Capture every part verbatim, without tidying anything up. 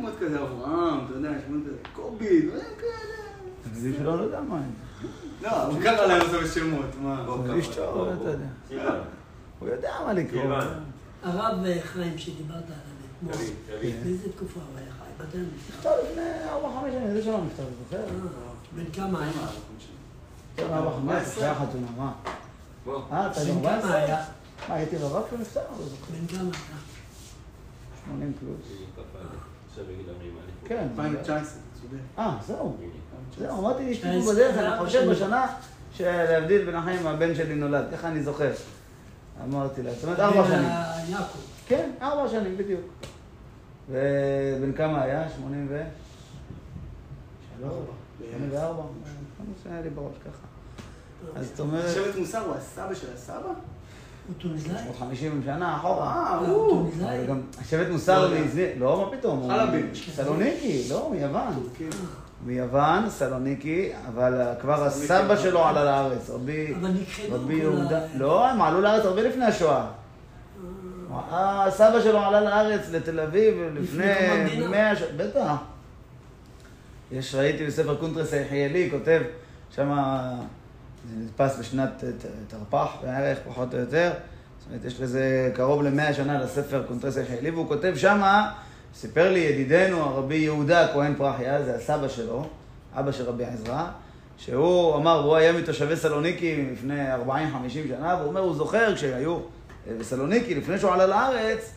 שמות כזה, אברהם, אתה יודע, שמות כזה, קובי, דברים כאלה. תגידי שלא לא יודע מה. לא, הוא קרא להם זה בשמות, מה? זה אשתו, אתה יודע. הוא יודע מה לקרוא. הרב חיים שדיברת עליו, באיזה תקופה הוא היה חי? בדן? נכתב לפני ארבע חמש שנים, זה שלא נכתב, זוכר? בין כמה היה? ארבע חמש, היה חתונה, מה? אה, אתה גם רב? מה, הייתי רבה כשהוא נפטר? בין כמה אתה? שמונים פלוס. כן, אלפיים ותשע עשרה, צודק. אה, זהו. זהו, אמרתי לי שתיבו בדרך, אני חושב בשנה שלהבדיל בין החיים הבן שלי נולד, ככה אני זוכר. אמרתי לה, זאת אומרת ארבע שנים. יעקב. כן, ארבע שנים, בדיוק. ובין כמה היה? שמונים ו... שמונים וארבע. אני חושב שהיה לי בראש ככה. אז זאת אומרת... שבט מוסר הוא הסבא של הסבא? הוא טוניסאי? חמישים שנה אחורה. אה, הוא טוניסאי. גם השבט מוסר להזניר... לא, מה פתאום? חלבי. סלוניקי, לא, מיוון. מיוון, סלוניקי, אבל כבר הסבא שלו עלה לארץ. רבי יהודה... לא, הם עלו לארץ הרבה לפני השואה. הסבא שלו עלה לארץ, לתל אביב, לפני... מאה שנה. בטח. יש, ראיתי בספר קונטרס היחיילי, כותב שמה... זה נדפס בשנת תרפ"ח בערך, פחות או יותר. זאת אומרת, יש לזה קרוב למאה שנה לספר קונטרס החיילי, והוא כותב שמה, סיפר לי ידידנו, הרבי יהודה, כהן פרחיה, זה הסבא שלו, אבא של רבי עזרא, שהוא אמר, הוא היה מתושבי סלוניקי לפני ארבעים חמישים שנה, והוא אומר, הוא זוכר כשהיו בסלוניקי, לפני שהוא עלה לארץ,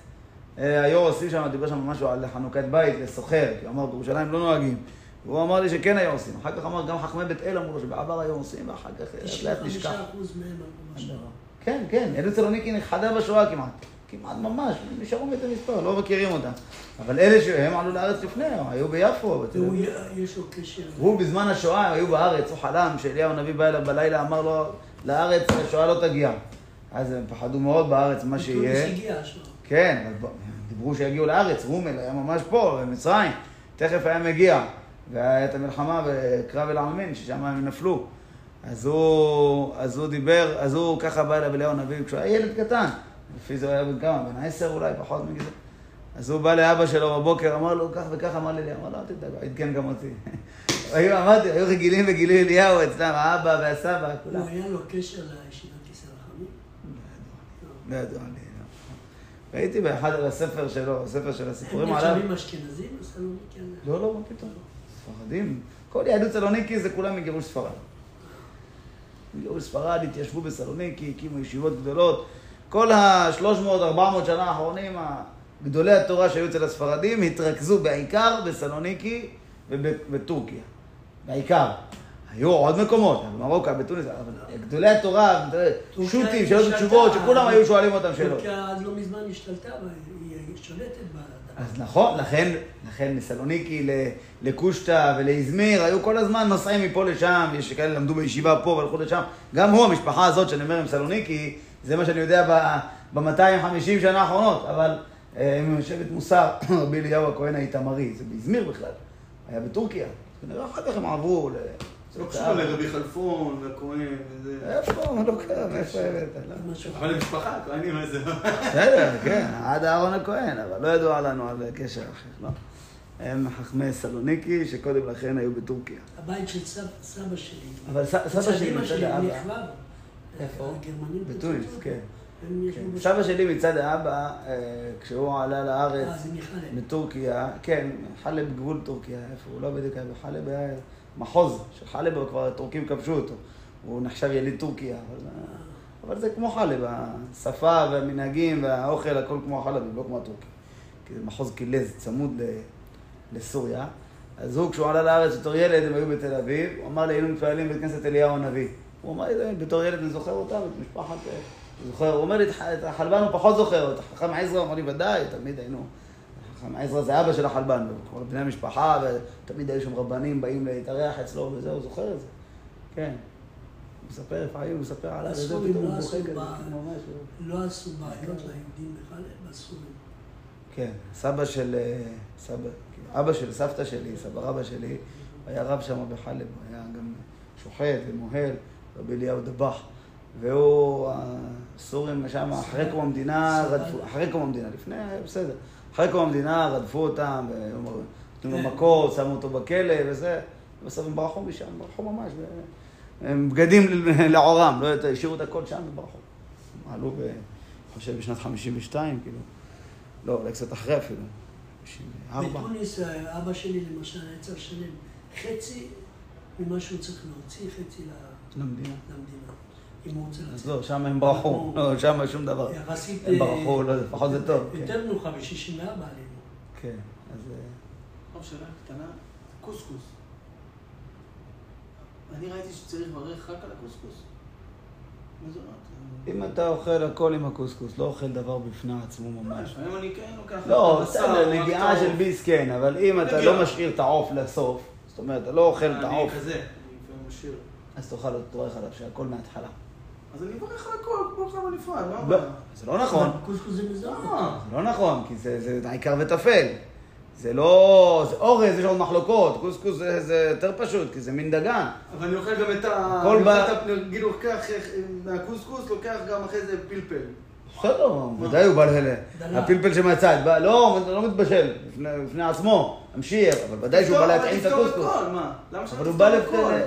היו עושים שם, דיבר שם משהו על חנוכת בית לסוחר, כי הוא אמר, בירושלים לא נוהגים. והוא אמר לי שכן היו עושים, אחר כך אמר גם חכמי בית אל אמרו שבעבר היו עושים ואחר כך לאט נשכח. תשעים וחמישה אחוז מהם אמרו משהו. כן, כן, אלו סלוניקי נכחדה בשואה כמעט, כמעט ממש, נשארו מאת המספר, לא מכירים אותם. אבל אלה שהם עלו לארץ לפני, היו ביפו. יש לו קשר. הוא בזמן השואה היו בארץ, הוא חלם שאליהו הנביא בא אליו בלילה, אמר לו לארץ השואה לא תגיע. אז הם פחדו מאוד בארץ מה שיהיה. כן, דיברו שיגיעו לארץ, רומל היה ממש פה, מצרים, תכף היה מגיע. והיה את המלחמה וקרב אל עלמין, ששם הם נפלו. אז הוא, אז הוא דיבר, אז הוא ככה בא אליו אליהו הנביא, כשהוא היה ילד קטן, לפי זה הוא היה בן כמה, בן עשר אולי, פחות מגזר. אז הוא בא לאבא שלו בבוקר, אמר לו, כך וכך, אמר לי, אמר לו, לא, תדאג, התקן גם אותי. היו, אמרתי, היו רגילים וגילי אליהו אצלם, האבא והסבא, כולם. הוא היה לו קשר לישיבת ישראל החמי? לא ידוע לי, לא ידוע לי. ראיתי באחד על הספר שלו, הספר של הסיפורים עליו. הם נשארים ספרדים. כל יהדות סלוניקי זה כולם מגירוש ספרד. מגירוש ספרד התיישבו בסלוניקי, הקימו ישיבות גדולות. כל ה-שלוש מאות ארבע מאות שנה האחרונים, גדולי התורה שהיו אצל הספרדים, התרכזו בעיקר בסלוניקי ובטורקיה. בעיקר. היו עוד מקומות, במרוקה, בתוניס, אבל גדולי התורה, שוטים, שאלות תשובות, שכולם היו שואלים אותם שאלות. טורקיה עד לא מזמן השתלטה, היא שולטת בה. אז נכון, לכן, לכן מסלוניקי לקושטה ולאזמיר, היו כל הזמן נוסעים מפה לשם, יש שכאלה למדו בישיבה פה והלכו לשם. גם הוא, המשפחה הזאת שאני אומר עם סלוניקי, זה מה שאני יודע ב-מאתיים וחמישים שנה האחרונות, אבל הם משבט מוסר, רבי אליהו הכהן האיתמרי, זה באזמיר בכלל, היה בטורקיה. כנראה אחר כך הם עברו ל... לא קשור לרבי חלפון, לכהן, וזה... איפה, לא קרה, איפה הבאת, לא? אבל למשפחה, הכהנים איזה... בסדר, כן, עד אהרון הכהן, אבל לא ידוע לנו על קשר אחר, לא. הם חכמי סלוניקי, שקודם לכן היו בטורקיה. הבית של סבא שלי. אבל סבא שלי מצד האבא... איפה? בטוניס, כן. סבא שלי מצד האבא, כשהוא עלה לארץ... אה, זה מחלב. מטורקיה, כן, חלב גבול טורקיה, איפה, הוא לא בדיוק היה בחלב, היה... מחוז, שחלב כבר הטורקים כבשו אותו, הוא נחשב יליד טורקיה, אבל, אבל זה כמו חלב, השפה והמנהגים והאוכל, הכל כמו החלב, לא כמו הטורקים. כי זה מחוז קילז, צמוד לסוריה. אז הוא, כשהוא עלה לארץ, בתור ילד, הם היו בתל אביב, הוא אמר לי, היינו מתפעלים בית כנסת אליהו הנביא. הוא אמר לי, בתור ילד אני זוכר אותם, את משפחת, זוכר, הוא אומר לי, את החלבן הוא פחות זוכר, את החכם עזרא, הוא אמר לי, ודאי, תמיד היינו. עזרא זה אבא של החלבן, כל בני המשפחה, ותמיד היו שם רבנים באים להתארח אצלו וזה, הוא זוכר את זה. כן. הוא מספר, לפעמים הוא מספר עליו, וזה פתאום הוא בוחק את זה, כמו משהו. לא עשו בעיות ליהודים בכלל, הם עשו. כן, סבא של... אבא של סבתא שלי, סבא רבא שלי, היה רב שם בחלב, היה גם שוחט ומוהל, רבי אליהו דבח. והוא, הסורים שם, אחרי קום המדינה רדפו, אחרי קום המדינה, לפני, בסדר, אחרי קום המדינה רדפו אותם, נתנו לו מכות, שמו אותו בכלא וזה, ובסוף הם ברחו משם, ברחו ממש, הם בגדים לעורם, לא השאירו את הכל שם וברחו. הם עלו, חושב, בשנת חמישים ושתיים, כאילו, לא, אולי קצת אחרי אפילו, חמישים וארבע. בתוניס, אבא שלי למשל, עשר שנים, חצי ממה שהוא צריך להוציא, חצי למדינה. אז לא, שם הם ברחו, לא, שם שום דבר. הם ברחו, לא, לפחות זה טוב. יותר לנו חמישים וארבע עלינו. כן, אז... טוב, שאלה קטנה, קוסקוס. אני ראיתי שצריך לברך רק על הקוסקוס. אם אתה אוכל הכל עם הקוסקוס, לא אוכל דבר בפני עצמו ממש. אם אני כן לוקח... לא, נגיעה של ביס כן, אבל אם אתה לא משאיר את העוף לסוף, זאת אומרת, אתה לא אוכל את העוף. אני כזה, אני משאיר. אז תאכל את תורך עליו, שהכל מההתחלה. אז אני אברך על הכל, כל כמה נפרד, לא? זה לא נכון. קוסקוס זה מזרח. זה לא נכון, כי זה עיקר וטפל. זה לא... זה אורז, יש עוד מחלוקות, קוסקוס זה יותר פשוט, כי זה מין דגן. אבל אני לוקח גם את ה... כל ב... נגיד, לוקח... מהקוסקוס לוקח גם אחרי זה פלפל. בסדר, ודאי הוא בא להלה. הפלפל שמצד, לא, לא מתבשל, לפני עצמו, המשיח, אבל ודאי שהוא בא להתאים את הקוסקוס. למה שאתה נפתור הכל?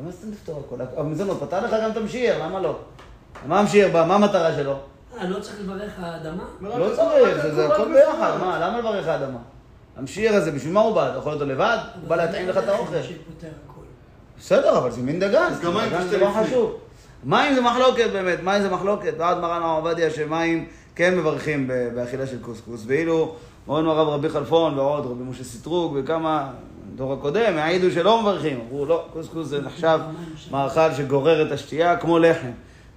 למה שאתה נפתור הכל? המזונות, פתר לך גם את המשיח, למה לא? מה המשיח בא? מה המטרה שלו? לא צריך לברך האדמה? לא צריך, זה הכל ביחד, למה לברך האדמה? המשיר הזה, בשביל מה הוא בא? אתה יכול אותו לבד? הוא בא להתאים לך את האוכל. בסדר, אבל זה מין דגן. אז גם מים זה לא חשוב. מים זה מחלוקת באמת, מים זה מחלוקת. ועד מרן הרב עובדיה שמים כן מברכים באכילה של קוסקוס. ואילו, מורנו הרב רבי חלפון ועוד רבי משה סיטרוג וכמה דור הקודם, העידו שלא מברכים. אמרו, לא, קוסקוס זה נחשב מאכל שגורר את השתייה כמו לחם.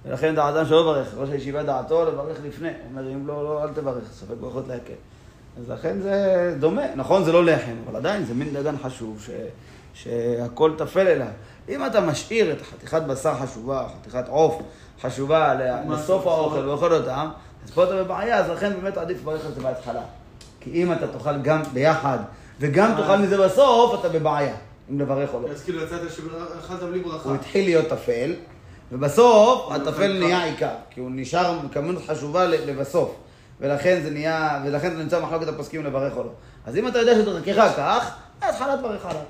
ולכן דעתם שלא ברך. ראש הישיבה דעתו לברך לפני. אומרים, לא, לא, אל תברך, ספק ברכות להקל. אז לכן זה דומה, נכון זה לא לחם, אבל עדיין זה מין דגן חשוב ש... שהכל תפל אליו. אם אתה משאיר את חתיכת בשר חשובה, חתיכת עוף חשובה לסוף האוכל ואוכל אותם, אז פה אתה בבעיה, אז לכן באמת עדיף ברך את זה בהתחלה. כי אם אתה תאכל גם ביחד וגם תאכל מזה בסוף, אתה בבעיה, אם לברך או לא. אז כאילו יצאת שבאחד בלי ברכה. הוא התחיל להיות תפל, ובסוף התפל נהיה עיקר, כי הוא נשאר כמות חשובה לבסוף. ולכן זה נהיה, ולכן זה נמצא מחלוקת הפוסקים לברך או לא. אז אם אתה יודע שאתה רכיחה כך, התחלה תברך עליו.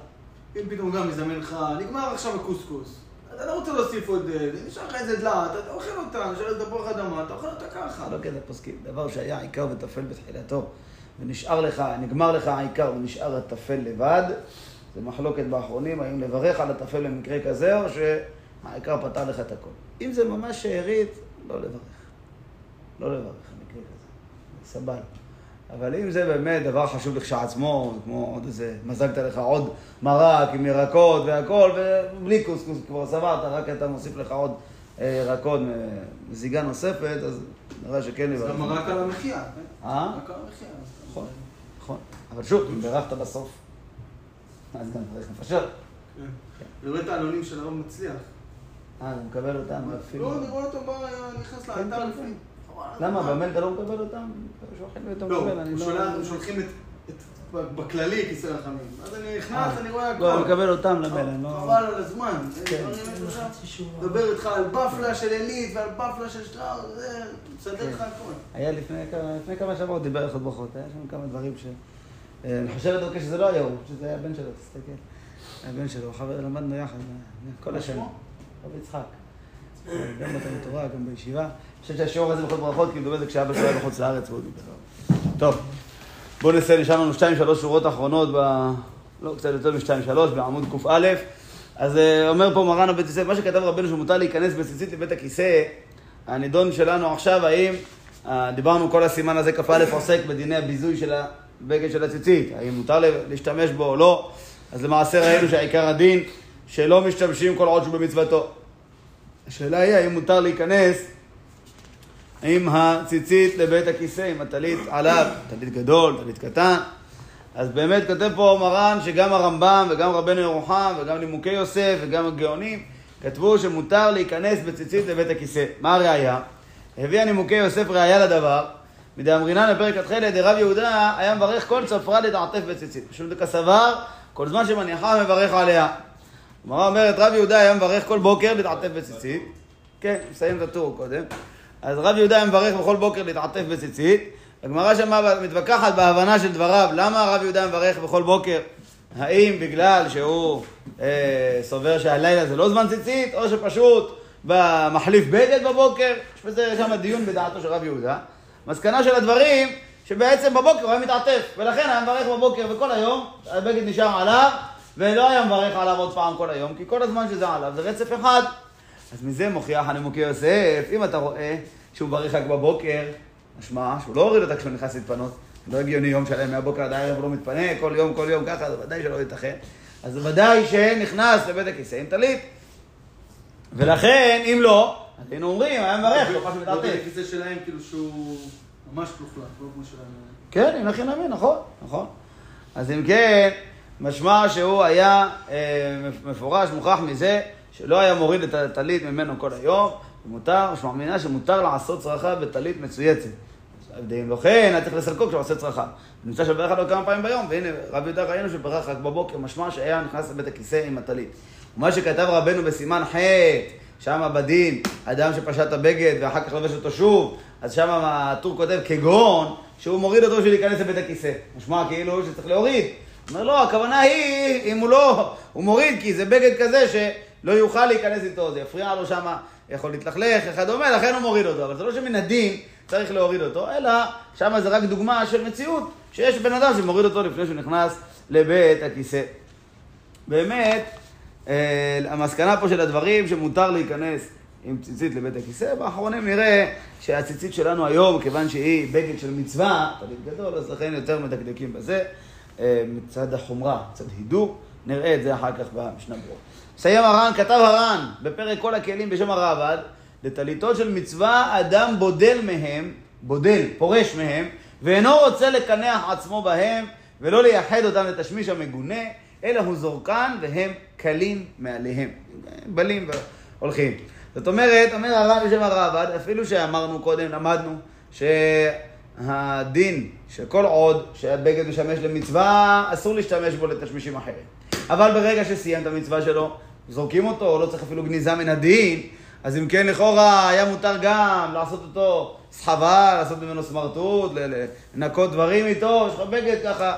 אם פתאום גם מזמן לך, נגמר עכשיו הקוסקוס. אתה לא רוצה להוסיף עוד, נשאר לך איזה דלעת, אתה אוכל אותה, נשאר לך דפוח אדמה, אתה אוכל אותה ככה. לא כזה פוסקים, דבר שהיה עיקר וטפל בתחילתו, ונשאר לך, נגמר לך העיקר ונשאר הטפל לבד, זה מחלוקת באחרונים, האם לברך על הטפל במקרה כזה, או שהעיקר פתר לך את הכל. אם זה ממש שארית, לא לברך. לא לברך. סבל. אבל אם זה באמת דבר חשוב לכשעצמו, כמו עוד איזה, מזגת לך עוד מרק עם ירקות והכל, ובלי קוסקוס כבר סברת, רק אתה מוסיף לך עוד ירקות מזיגה נוספת, אז נראה שכן לברך. זה גם מרק על המחיה. אה? מרק על המחיה. נכון, נכון. אבל שוב, אם ברכת בסוף, אז גם צריך לפשר. כן. נראה את העלונים של הרב מצליח. אה, אני מקבל אותם. לא, נראה אותו בא, נכנס לאתר לפני. למה? במייל אתה לא מקבל אותם? לא, שולחים בכללי כיסא רחמים. אז אני נכנס, אני רואה הכל. לא, אני מקבל אותם למייל. חבל על הזמן. דבר איתך על בפלה של אלית ועל בפלה של שטראו, זה מסדר לך הכל. היה לפני כמה שבועות דיבר אחד ברכות, היה שם כמה דברים ש... אני חושבת עוד כשזה לא היה הוא, שזה היה הבן שלו, תסתכל. הבן שלו, חבר, למדנו יחד, כל השם. רבי יצחק. גם בתלמוד תורה, גם בישיבה. אני חושב שהשיעור הזה בכל ברכות, כי מדובר זה כשאבא שלו היה בחוץ לארץ ועוד דבר. טוב, בואו נעשה, נשאר לנו שתיים, שלוש שורות אחרונות, לא, קצת יותר משתיים, שלוש, בעמוד קוף א', אז אומר פה מרן הבית יוסף, מה שכתב רבנו שמותר להיכנס בציצית לבית הכיסא, הנידון שלנו עכשיו, האם דיברנו כל הסימן הזה, כף א' עוסק בדיני הביזוי של הבגד של הציצית, האם מותר להשתמש בו או לא, אז למעשה ראינו שהעיקר הדין שלא משתמשים כל עוד שהוא במצוותו. השאלה היא, האם מותר להיכנס עם הציצית לבית הכיסא, עם הטלית עליו, טלית גדול, טלית קטן. אז באמת כותב פה מרן שגם הרמב"ם וגם רבנו ירוחם וגם נימוקי יוסף וגם הגאונים כתבו שמותר להיכנס בציצית לבית הכיסא. מה הראיה? הביאה נימוקי יוסף ראיה לדבר. מדאמרינן לפרק התחילת, רב יהודה היה מברך כל צפרה לדעטף בציצית. פשוט כסבר, כל זמן שמניחה מברך עליה. המראה אומרת, רב יהודה היה מברך כל בוקר לדעטף בציצית, כן, מסיים את הטור קודם. אז רב יהודה מברך בכל בוקר להתעטף בציצית. הגמרא שמה מתווכחת בהבנה של דבריו, למה רב יהודה מברך בכל בוקר? האם בגלל שהוא אה, סובר שהלילה זה לא זמן ציצית, או שפשוט במחליף בגד בבוקר? יש בזה שם דיון בדעתו של רב יהודה. מסקנה של הדברים, שבעצם בבוקר הוא היה מתעטף, ולכן היה מברך בבוקר וכל היום, הבגד נשאר עליו, ולא היה מברך עליו עוד פעם כל היום, כי כל הזמן שזה עליו זה רצף אחד. אז מזה מוכיח הנימוקי יוסף, אם אתה רואה שהוא מברך רק בבוקר, משמע שהוא לא הוריד אותה כשהוא נכנס להתפנות, לא הגיוני יום שלם מהבוקר עד הערב הוא לא מתפנה, כל יום כל יום ככה, זה ודאי שלא ייתכן. אז ודאי שנכנס לבית הכיסא עם טלית, ולכן אם לא, היינו אומרים, היה מברך, לא חשוב מתעטף. בבית הכיסא שלהם כאילו שהוא ממש פלוחלט, לא כמו שלהם. כן, אם לכן אמין, נכון, נכון. אז אם כן, משמע שהוא היה מפורש, מוכח מזה, שלא היה מוריד את הטלית ממנו כל היום, ומותר, הוא מאמינה שמותר לעשות צרחה בטלית מצויצת. הבדלים לא כן, היה צריך לסלקוק שהוא עושה צרחה. נמצא שברך עליו כמה פעמים ביום, והנה רבי יהודה ראינו שברך רק בבוקר, משמע שהיה נכנס לבית הכיסא עם הטלית. ומה שכתב רבנו בסימן ח' שם בדין, אדם שפשט הבגד ואחר כך לבש אותו שוב, אז שם הטור כותב כגון, שהוא מוריד אותו שלהיכנס לבית הכיסא. משמע כאילו שצריך להוריד. אומר לא, הכוונה היא, אם הוא לא, הוא מוריד כי זה בגד כזה ש... לא יוכל להיכנס איתו, זה יפריע לו שמה, יכול להתלכלך, וכדומה, לכן הוא מוריד אותו. אבל זה לא שמן הדין צריך להוריד אותו, אלא שמה זה רק דוגמה של מציאות, שיש בן אדם שמוריד אותו לפני שהוא נכנס לבית הכיסא. באמת, המסקנה פה של הדברים שמותר להיכנס עם ציצית לבית הכיסא, באחרונים נראה שהציצית שלנו היום, כיוון שהיא בגד של מצווה, תליד גדול, אז לכן יותר מדקדקים בזה, מצד החומרה, מצד הידור, נראה את זה אחר כך במשנה ברורה. מסיים הר"ן, כתב הר"ן, בפרק כל הכלים בשם הרב"ד, לטליתות של מצווה אדם בודל מהם, בודל, פורש מהם, ואינו רוצה לקנח עצמו בהם, ולא לייחד אותם לתשמיש המגונה, אלא הוא זורקן והם קלים מעליהם. בלים והולכים. זאת אומרת, אומר הר"ן בשם הרב"ד, אפילו שאמרנו קודם, למדנו, שהדין שכל עוד שהבגד משמש למצווה, אסור להשתמש בו לתשמישים אחרים. אבל ברגע שסיים את המצווה שלו, זורקים אותו, או לא צריך אפילו גניזה מן הדין, אז אם כן לכאורה היה מותר גם לעשות אותו סחבה, לעשות ממנו סמרטוט, לנקות דברים איתו, יש לך בגד ככה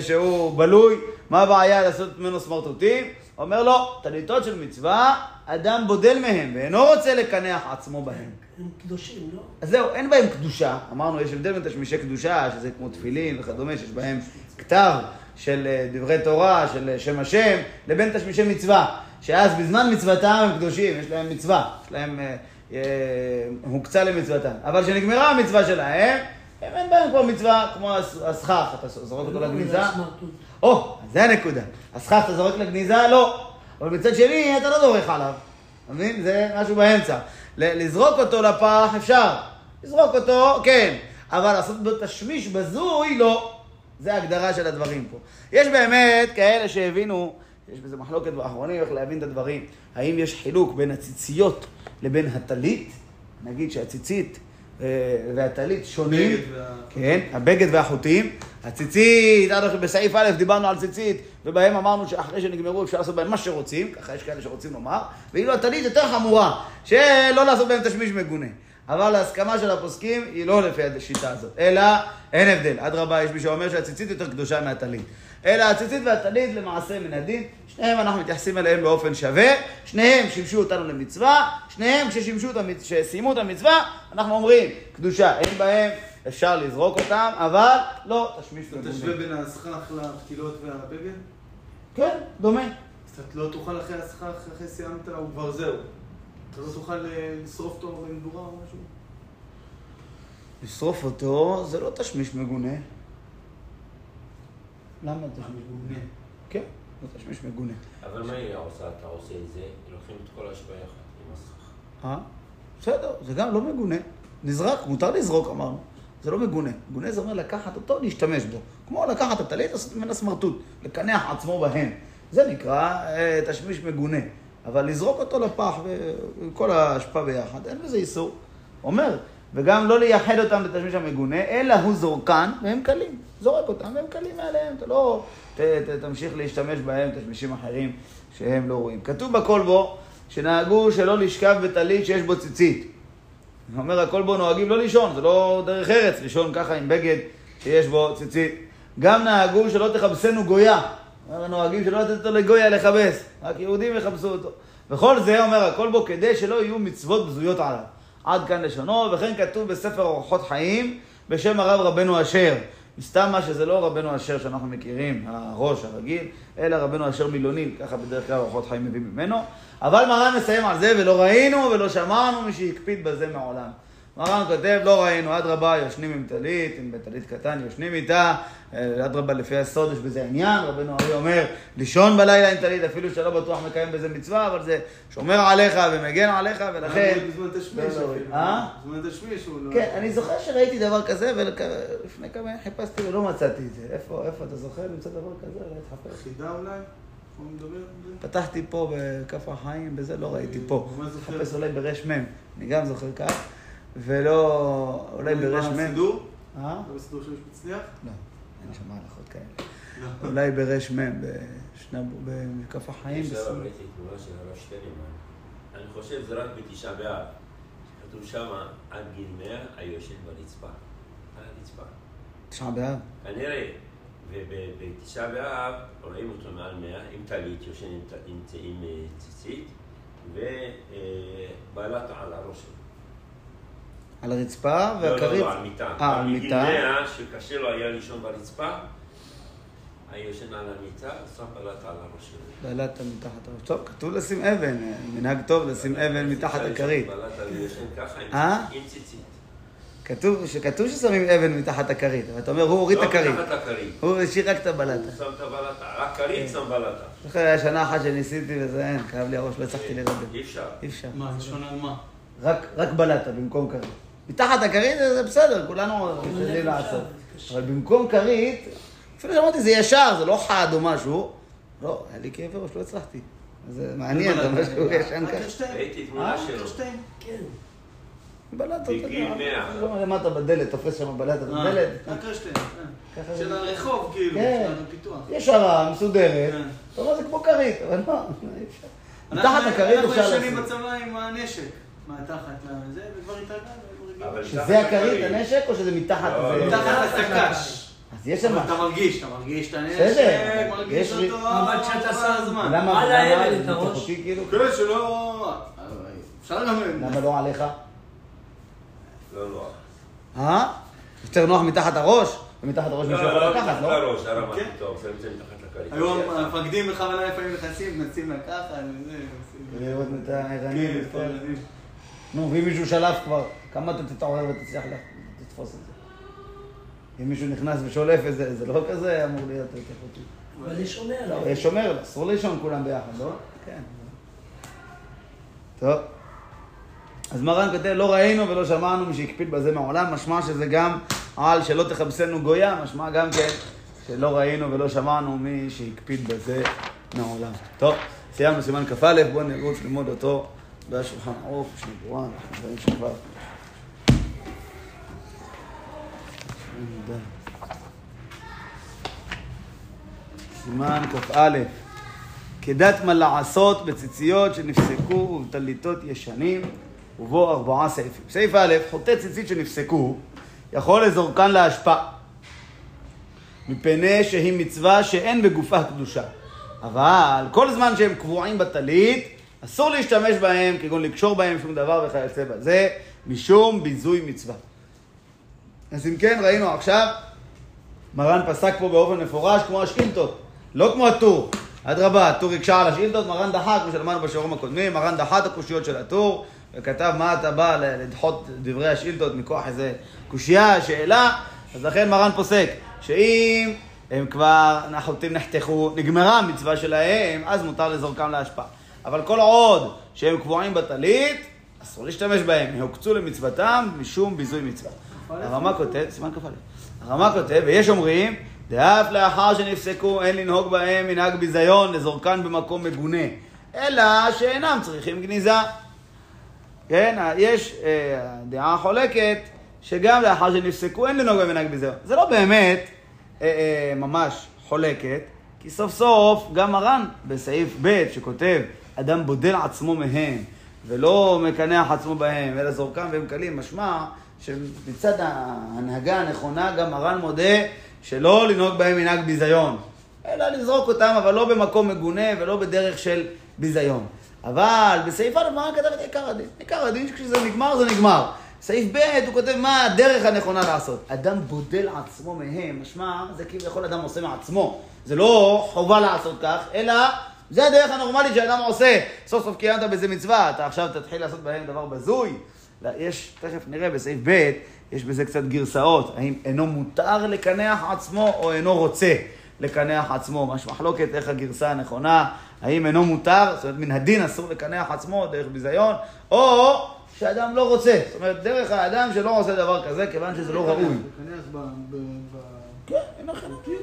שהוא בלוי, מה הבעיה לעשות ממנו סמרטוטים? אומר לו, תליתות של מצווה, אדם בודל מהם, ואינו רוצה לקנח עצמו בהם. הם קדושים, לא? אז זהו, אין בהם קדושה. אמרנו, יש הבדל בין תשמישי קדושה, שזה כמו תפילין וכדומה, שיש בהם כתב, של דברי תורה, של שם השם, לבין תשמישי מצווה, שאז בזמן מצוותם הם קדושים, יש להם מצווה, יש להם אה, אה, הוקצה למצוותם, אבל שנגמרה המצווה שלהם, הם אין בהם כבר מצווה כמו הסכך, אתה זורק אותו לגניזה, או, זה הנקודה, הסכך אתה זורק לגניזה, לא, אבל מצד שני אתה לא דורך עליו, מבין? זה משהו באמצע, לזרוק אותו לפח אפשר, לזרוק אותו, כן, אבל לעשות תשמיש בזוי, לא, זה ההגדרה של הדברים פה. יש באמת כאלה שהבינו, יש בזה מחלוקת באחרונים, איך להבין את הדברים. האם יש חילוק בין הציציות לבין הטלית? נגיד שהציצית והטלית שונים. כן, הבגד והחוטים. הציצית, בסעיף א' דיברנו על ציצית, ובהם אמרנו שאחרי שנגמרו אפשר לעשות בהם מה שרוצים, ככה יש כאלה שרוצים לומר, ואילו הטלית יותר חמורה, שלא לעשות בהם תשמיש מגונה. אבל ההסכמה של הפוסקים היא לא לפי השיטה הזאת, אלא אין הבדל. עד רבה יש מי שאומר שהציצית יותר קדושה מהטלית. אלא הציצית והטלית למעשה מן הדין, שניהם אנחנו מתייחסים אליהם באופן שווה, שניהם שימשו אותנו למצווה, שניהם כששימשו אותם, כשסיימו את המצווה, אנחנו אומרים, קדושה, אין בהם, אפשר לזרוק אותם, אבל לא תשמיש את המגונה. תשווה בין הסכך לפתילות והבגד? כן, דומה. אז אתה לא תוכל אחרי הסכך, אחרי סיימת, וכבר זהו. אתה לא תוכל לשרוף אותו עם דבורה או משהו? לשרוף אותו זה לא תשמיש מגונה. למה תשמיש מגונה? כן, לא תשמיש מגונה. אבל מה היא עושה? אתה עושה את זה, לוקחים את כל השבעה יחד עם הסכך. אה? בסדר, זה גם לא מגונה. נזרק, מותר לזרוק אמרנו. זה לא מגונה. מגונה זה אומר לקחת אותו, להשתמש בו. כמו לקחת את הטלית, לעשות ממנה סמרטוט. לקנח עצמו בהן. זה נקרא תשמיש מגונה. אבל לזרוק אותו לפח וכל ההשפעה ביחד, אין בזה איסור. אומר, וגם לא לייחד אותם לתשמיש המגונה, אלא הוא זורקן והם קלים. זורק אותם והם קלים מעליהם. אתה לא ת, ת, תמשיך להשתמש בהם תשמישים אחרים שהם לא רואים. כתוב בכל בו שנהגו שלא לשכב בטלית שיש בו ציצית. אני אומר, הכל בו נוהגים לא לישון, זה לא דרך ארץ, לישון ככה עם בגד שיש בו ציצית. גם נהגו שלא תחבסנו גויה. נוהגים שלא לתת אותו לגויה לחבס, רק יהודים יחבסו אותו. וכל זה אומר, הכל בו כדי שלא יהיו מצוות בזויות עליו. עד כאן לשונו, וכן כתוב בספר אורחות חיים, בשם הרב רבנו אשר. מסתם מה שזה לא רבנו אשר שאנחנו מכירים, הראש הרגיל, אלא רבנו אשר מילוני, ככה בדרך כלל אורחות חיים מביא ממנו. אבל מרן מסיים על זה, ולא ראינו ולא שמענו מי שהקפיד בזה מעולם. מרן כותב, לא ראינו, עד רבה יושנים עם תלית, עם תלית קטן יושנים איתה, עד רבה לפי הסוד יש בזה עניין, רבנו ארי אומר, לישון בלילה עם תלית, אפילו שלא בטוח מקיים בזה מצווה, אבל זה שומר עליך ומגן עליך, ולכן... בזמן תשמיש, בזמן תשמיש הוא לא... כן, אני זוכר שראיתי דבר כזה, ולפני כמה חיפשתי ולא מצאתי את זה. איפה אתה זוכר, נמצא דבר כזה, להתחפש? חידה אולי? פתחתי פה בכף החיים, בזה לא ראיתי פה. חפש אולי ברש מם, אני גם זוכר כך. ולא, אולי ברש מם... בסידור? אה? בסידור שיש מצליח? לא, אני שמע הלכות כאלה. אולי ברש מם, בכף החיים. יש הרבה ראיתי תמונה של הרב שטרן. אני חושב זה רק בתשעה באב. כתוב שמה, עד גיל מאה, היושב ברצפה. על הרצפה. תשעה באב? כנראה. ובתשעה באב רואים אותו מעל מאה, עם טלית, יושן עם ציצית, ובעלת על הראש. על הרצפה והקריץ? לא, לא, על מיטה. על מיטה. בגיל מאה, שקשה לו היה לישון ברצפה, היה יושן על המיטה, שם בעלת על הראש. בעלת מתחת הראש. טוב, כתוב לשים אבן, מנהג טוב לשים אבן מתחת הכרית. בעלת על יושן ככה, עם ציצית. כתוב שכתוב ששמים אבן מתחת הכרית, אבל אתה אומר, הוא הוריד את הכרית. לא מתחת הכרית. הוא השאיר רק את הבלטה. הוא שם את הבלטה, רק כרית שם בלטה. זוכר, היה שנה אחת שניסיתי וזה אין, כאב לי הראש, לא הצלחתי לרדת. אי אפשר. אי אפשר. מה, זה שונה על מה? רק בלטה, במקום כרית. מתחת הכרית זה בסדר, כולנו יכולים לעשות. אבל במקום כרית, אפילו שאמרתי, זה ישר, זה לא חד או משהו. לא, היה לי כאב ראש, לא הצלחתי. זה מעניין, זה משהו ישן ככה. בלטות, למה אתה בדלת, תופס שם בלטת בדלת? הקרשטיין, של הרחוב כאילו, של הפיתוח. יש שרה מסודרת, אתה אומר זה כמו כרית, אבל מה, אי אפשר. מתחת הכרית אפשר לעשות. אנחנו ישנים בצבא עם הנשק, מהתחת לזה, וכבר התרגלנו. שזה הכרית, הנשק, או שזה מתחת? מתחת הסק"ש. אז יש שם... אתה מרגיש, אתה מרגיש את הנשק, מרגיש אותו, אבל כשאתה עושה הזמן. למה, למה, אתה חוטי כאילו? כן, שלא... אפשר גם... למה לא עליך? לא נוח. אה? יותר נוח מתחת הראש? ומתחת הראש משהו יכול לקחת, לא? לא, לא, ראש, הרמת, טוב, זה נמצא מתחת לקרית. היום המפקדים בכוונה לפעמים נכנסים, נצאים לקחת, וזה, נצאים... לראות את העירנים, את כל העירנים. נו, ואם מישהו שלף כבר, כמה אתה תתעורר ותצליח לתפוס את זה? אם מישהו נכנס ושולף את זה, זה לא כזה אמור להיות תחותי. אבל יש שומר לו. יש שומר לו, אסור לישון כולם ביחד, לא? כן. טוב. אז מרן כתב, לא ראינו ולא שמענו מי שהקפיד בזה מעולם, משמע שזה גם על שלא תחבסנו גויה, משמע גם כן שלא ראינו ולא שמענו מי שהקפיד בזה מעולם. טוב, סיימנו סימן כ"א, בואו נרוץ ללמוד אותו בשולחן ערוך, שנבואה, נחזרים שכבר. סימן כ"א, כדת מה לעשות בציציות שנפסקו ובטליתות ישנים, ובו ארבעה סעיפים. סעיף א', חוטי ציצית שנפסקו, יכול לזורקן להשפעה, מפני שהיא מצווה שאין בגופה קדושה. אבל כל זמן שהם קבועים בטלית, אסור להשתמש בהם, כגון לקשור בהם שום דבר וכיוצא בזה, משום ביזוי מצווה. אז אם כן, ראינו עכשיו, מרן פסק פה באופן מפורש, כמו השאילתות, לא כמו הטור. אדרבה, הטור הקשה על השאילתות, מרן דחק, כמו שלמדנו בשיעורים הקודמים, מרן דחק את הקושיות של הטור, וכתב מה אתה בא לדחות דברי השאילתות מכוח איזה קושייה, שאלה, אז לכן מרן פוסק, שאם הם כבר, החוטים נחתכו, נגמרה המצווה שלהם, אז מותר לזורקם להשפעה. אבל כל עוד שהם קבועים בטלית, אסור להשתמש בהם, יהוקצו למצוותם משום ביזוי מצווה. הרמה כותב, סימן כ"א, הרמה כותב, ויש אומרים, דאף לאחר שנפסקו, אין לנהוג בהם מנהג ביזיון, לזורקן במקום מגונה, אלא שאינם צריכים גניזה. כן, יש דעה חולקת שגם לאחר שנפסקו אין לנהוג במנהג ביזיון. זה לא באמת ממש חולקת, כי סוף סוף גם מרן בסעיף ב' שכותב אדם בודל עצמו מהם, ולא מקנח עצמו בהם, אלא זורקם והם קלים. משמע שבצד ההנהגה הנכונה גם מרן מודה שלא לנהוג בהם מנהג ביזיון, אלא לזרוק אותם, אבל לא במקום מגונה ולא בדרך של ביזיון. אבל בסעיף א' מרן כתב את עיקר הדין. עיקר הדין שכשזה נגמר זה נגמר. סעיף ב' הוא כותב מה הדרך הנכונה לעשות. אדם בודל עצמו מהם, משמע זה כאילו יכול אדם עושה מעצמו. זה לא חובה לעשות כך, אלא זה הדרך הנורמלית שאדם עושה. סוף סוף קיימת בזה מצווה, אתה עכשיו תתחיל לעשות בהם דבר בזוי. יש, תכף נראה בסעיף ב', יש בזה קצת גרסאות, האם אינו מותר לקנח עצמו או אינו רוצה לקנח עצמו. ממש מחלוקת איך הגרסה הנכונה, האם אינו מותר, זאת אומרת מן הדין אסור לקנח עצמו דרך ביזיון, או שאדם לא רוצה, זאת אומרת דרך האדם שלא עושה דבר כזה כיוון שזה לא ראוי. כן, אינו חלוטין.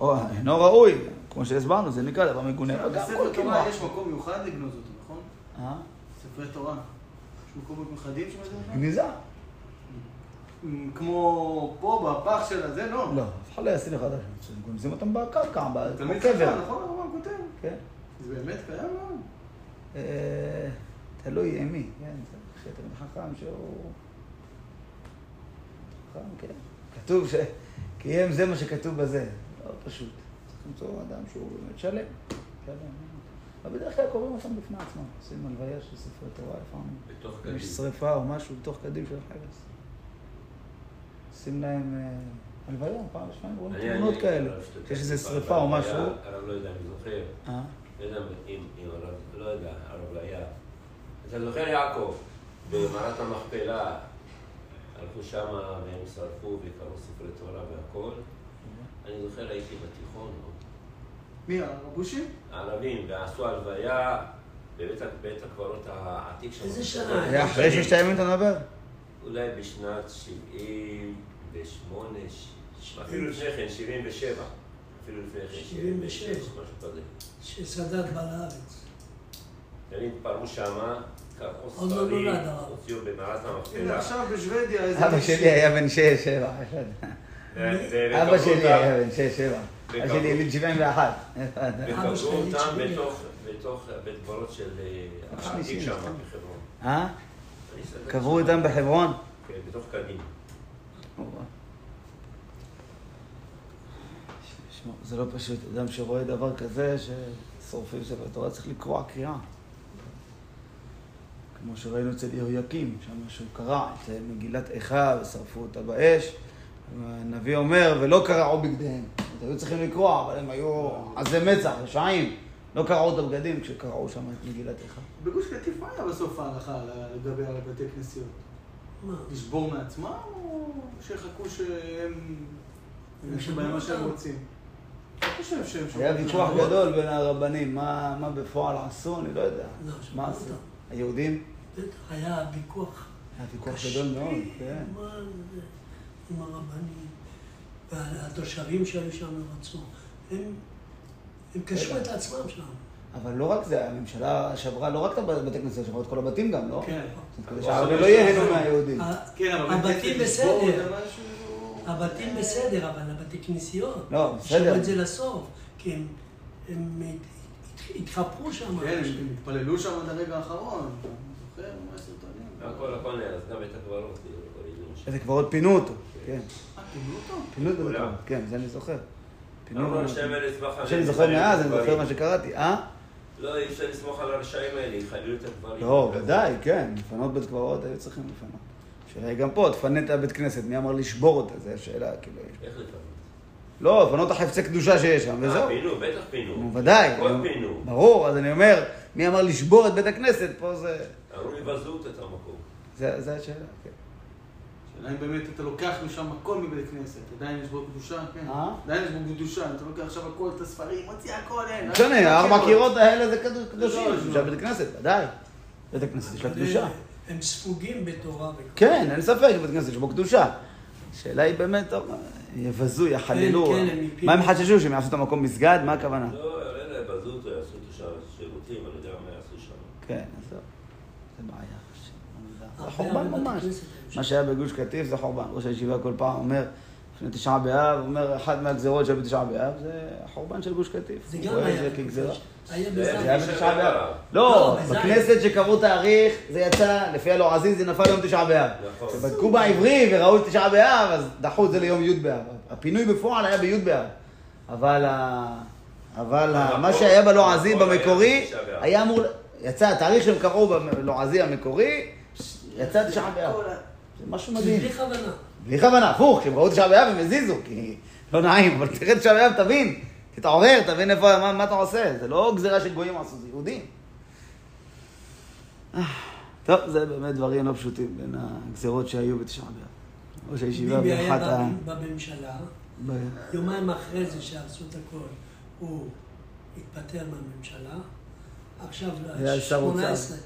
או אינו ראוי, כמו שהסברנו, זה נקרא דבר מגונה. בספר תורה יש מקום מיוחד לגנוז אותו, נכון? אה? ספרי תורה. מקומות מחדים שמדברים? גניזה. כמו פה, בפח של הזה, לא? לא, אז חלה יעשי לך חדש. גונזים אותם בקרקע, כמו קבר. נכון, הרמב"ם כותב. כן. זה באמת קיים לא? תלוי אמי, כן. שאתה מחכם שהוא... חכם, כן. כתוב ש... כי אם זה מה שכתוב בזה. לא פשוט. צריך למצוא אדם שהוא באמת שלם. שלם. אבל בדרך כלל קוראים אותם בפני עצמם. עושים הלוויה של ספרי תורה, לפעמים. יש שריפה או משהו בתוך קדים של חגס. עושים להם הלוויה, פעם שפעמים רואים תמונות כאלה. יש איזו שריפה או משהו. הרב לא יודע, אני זוכר. אה? לא יודע אם הרב, לא יודע, הרב לא היה. אתה זוכר יעקב, במערת המכפלה, הלכו שם והם שרפו וקראו ספרי תורה והכל. אני זוכר, הייתי בתיכון. מי, הרבושים? הערבים, ועשו הלוויה בבית הקברות העתיק שלנו. איזה שנה? היה אחרי ששתיים אתה נדבר? אולי בשנת שבעים ושמונה, אפילו לפני כן, שבעים ושבע. אפילו לפני כן, שבעים ושש, משהו כזה. שסדד בא לארץ. ימים פרו שמה, קרחו ספרים, הוציאו במערת המכפלה. הנה עכשיו בשוודיה איזה... אבא שלי היה בן שש שבע. אבא שלי היה בן שש שבע. אז שלי יליד שבעים ואחת. וקברו אותם בתוך בית קברות של העתיק שם בחברון. אה? קברו אותם בחברון? כן, בתוך קדים. זה לא פשוט, אדם שרואה דבר כזה ששורפים ספר תורה צריך לקרוע קריאה. כמו שראינו אצל יהויקים, שם משהו קרע, את מגילת איכה ושרפו אותה באש. הנביא אומר, ולא קרעו בגדיהם. היו צריכים לקרוע, אבל הם היו עזי מצח, רשעים. לא קרעו את הבגדים כשקרעו שם את מגילת איכה. בגוש קטיף מה היה בסוף ההלכה לגבי על בתי כנסיות? מה? לשבור מעצמם או שיחכו שהם... שבהם מה שהם רוצים? היה ויכוח גדול בין הרבנים, מה בפועל עשו, אני לא יודע. מה עשו? היהודים? היה ויכוח... היה ויכוח גדול מאוד, כן. מה זה? עם הרבנים, והתושבים שהיו שם רצו, הם קשרו את עצמם שם. אבל לא רק זה, הממשלה שברה לא רק את בתי כנסיות, שברה את כל הבתים גם, לא? כן. כדי שהערבים לא ייהנו מהיהודים. הבתים בסדר, הבתים בסדר, אבל הבתי כנסיות, שברו את זה לסוף, כי הם התחפרו שם. כן, הם התפללו שם עד הרגע האחרון, אני זוכר, מה סרטונים. הכל הכל נהרס, גם את הקברות. איזה קברות פינו אותו, כן. אה, פינו אותו? פינו אותו, כן, זה אני זוכר. פינו אותו. שאני זוכר מאז, אני זוכר מה שקראתי, אה? לא, אי אפשר לסמוך על הרשעים האלה, יחללו את הדברים. לא, ודאי, כן, לפנות בית קברות היו צריכים לפנות. שאלה היא גם פה, תפנה את הבית כנסת, מי אמר לשבור אותה, זו שאלה, כאילו... איך לפנות? לא, לפנות החפצי קדושה שיש שם, וזהו. אה, פינו, בטח פינו. ודאי. כל פינו. ברור, אז אני אומר, מי אמר לשבור את בית הכנסת, פה זה... אמרו לבזות את המקום. זו השאלה, כן. עדיין באמת אתה לוקח משם הכל מבית כנסת, עדיין יש בו קדושה, כן? עדיין יש בו קדושה, אתה לוקח עכשיו הכל, את הספרים, מוציא הכל, אין. שונה, הארבע קירות האלה זה קדושים, זה בית כנסת, עדיין. בית הכנסת יש לה קדושה. הם ספוגים בתורה. כן, אין ספק, בית כנסת יש בו קדושה. השאלה היא באמת, יבזו, יחללו. מה הם חששו, שהם יעשו את המקום מסגד? מה הכוונה? לא, אלה יבזו אותו, יעשו את השאר שירותים, אני יודע מה יעשו שם. כן, אז זה בעיה. זה חורבן ממש. מה שהיה בגוש קטיף זה חורבן. ראש הישיבה כל פעם אומר, לפני תשעה באב, הוא אומר, אחת מהגזרות של תשעה באב זה החורבן של גוש קטיף. זה גם היה כגזרה. זה היה בתשעה באב. לא, בכנסת שקבעו תאריך, זה יצא, לפי הלועזים זה נפל יום תשעה באב. כשבדקו בעברי וראו תשעה באב, אז דחו את זה ליום י' באב. הפינוי בפועל היה בי' באב. אבל מה שהיה בלועזי במקורי, היה אמור, יצא התאריך שהם קראו בלועזי המקורי, יצא תשעה באב. זה משהו מדהים. בלי כוונה. בלי כוונה, הפוך, כשהם ראו תשעה באב הם הזיזו, כי לא נעים, אבל תראה תשעה באב, תבין, תתעורר, תבין איפה, מה, מה אתה עושה, זה לא גזירה של גויים עשו, זה יהודים. טוב, זה באמת דברים לא פשוטים בין הגזירות שהיו בתשעה באב. או שהישיבה באחת ה... ביבי היה בממשלה, ב... יומיים אחרי זה שעשו את הכל, הוא התפטר מהממשלה, עכשיו שמונה עשרה...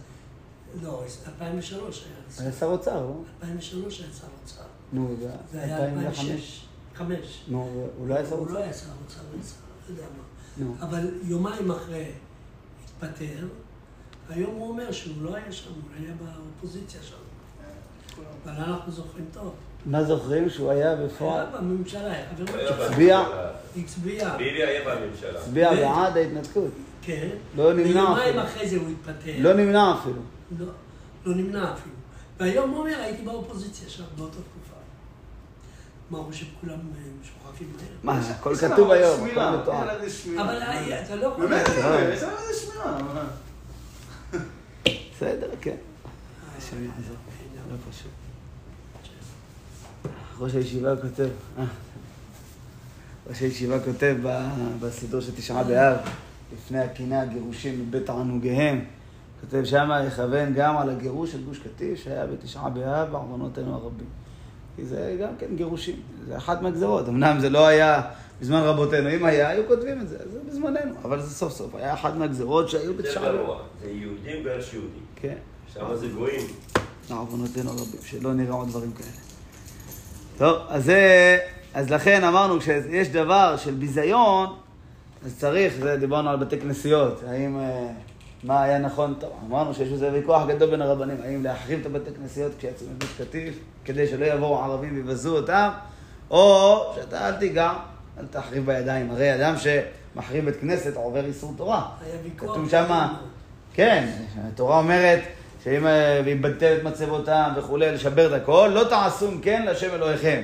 לא, אלפיים ושלוש היה... היה שר אוצר, לא? אלפיים ושלוש היה שר אוצר. נו, זה... זה היה אלפיים וחמש. חמש. נו, הוא לא היה שר אוצר. הוא לא היה שר אוצר, לא יודע מה. אבל יומיים אחרי התפטר, היום הוא אומר שהוא לא היה שם, הוא היה באופוזיציה שם. אבל אנחנו זוכרים טוב. מה זוכרים? שהוא היה בפועל? היה בממשלה, היה חבר ממשלה. הצביע? הצביע. ביבי היה בממשלה. הצביע בעד ההתנתקות. כן. לא נמנע אפילו. ויומיים אחרי זה הוא התפטר. לא נמנע אפילו. לא, לא נמנע אפילו. והיום הוא אומר, הייתי באופוזיציה שם, באותה תקופה. מה, הוא שכולם משוחקים מהר? מה, הכל כתוב היום, הכל מתואר. אבל אתה לא יכול... באמת, זה לא נשמע. בסדר, כן. השם יעזור, לא פשוט. ראש הישיבה כותב, ראש הישיבה כותב בסידור של תשעה באב, לפני הקינה, הגירושים מבית תענוגיהם, כותב שמה יכוון גם על הגירוש של גוש קטיף שהיה בתשעה באב בעוונותינו הרבים. כי זה גם כן גירושים, זה אחת מהגזרות. אמנם זה לא היה בזמן רבותינו, אם היה, היו כותבים את זה, זה בזמננו. אבל זה סוף סוף, היה אחת מהגזרות שהיו בתשעה באב. זה גרוע, זה יהודים גרש יהודים. כן. שם זה גויים. בעוונותינו הרבים, שלא נראה עוד דברים כאלה. טוב, אז זה, אז לכן אמרנו, כשיש דבר של ביזיון, אז צריך, זה דיברנו על בתי כנסיות, האם... מה היה נכון? טוב, אמרנו שיש איזה ויכוח גדול בין הרבנים, האם להחריב את הבתי כנסיות כשיצאו מגוש קטיף, כדי שלא יבואו ערבים ויבזו אותם, או שאתה אל תיגע, אל תחריב בידיים. הרי אדם שמחריב את כנסת עובר איסור תורה. היה ויכוח. כתוב שמה, כן, התורה אומרת שאם יבטל את מצבותם וכו', לשבר את הכל, לא תעשו כן להשם אלוהיכם.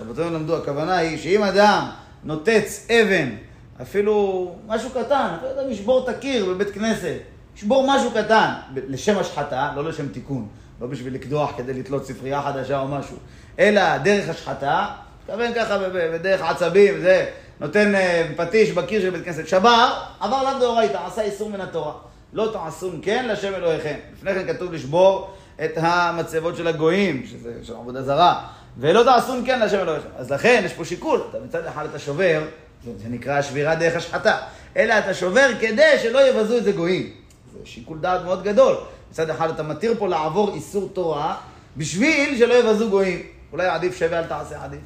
רבותינו למדו, הכוונה היא שאם אדם נוטץ אבן, אפילו משהו קטן, אתה יודע, משבור את הקיר בבית כנסת, שבור משהו קטן, לשם השחטה, לא לשם תיקון, לא בשביל לקדוח כדי לתלות ספרייה חדשה או משהו, אלא דרך השחטה, תכוון ככה בדרך עצבים, זה נותן פטיש בקיר של בית כנסת, שבר, עבר לדאורייתא, עשה איסור מן התורה, לא תעשון כן לשם אלוהיכם. לפני כן כתוב לשבור את המצבות של הגויים, שזה של עבודה זרה, ולא תעשון כן לשם אלוהיכם. אז לכן יש פה שיקול, אתה מצד אחד אתה שובר, זה נקרא שבירה דרך השחטה, אלא אתה שובר כדי שלא יבזו את זה גויים. זה שיקול דעת מאוד גדול. מצד אחד אתה מתיר פה לעבור איסור תורה בשביל שלא יבזו גויים. אולי עדיף שווה אל תעשה עדיף.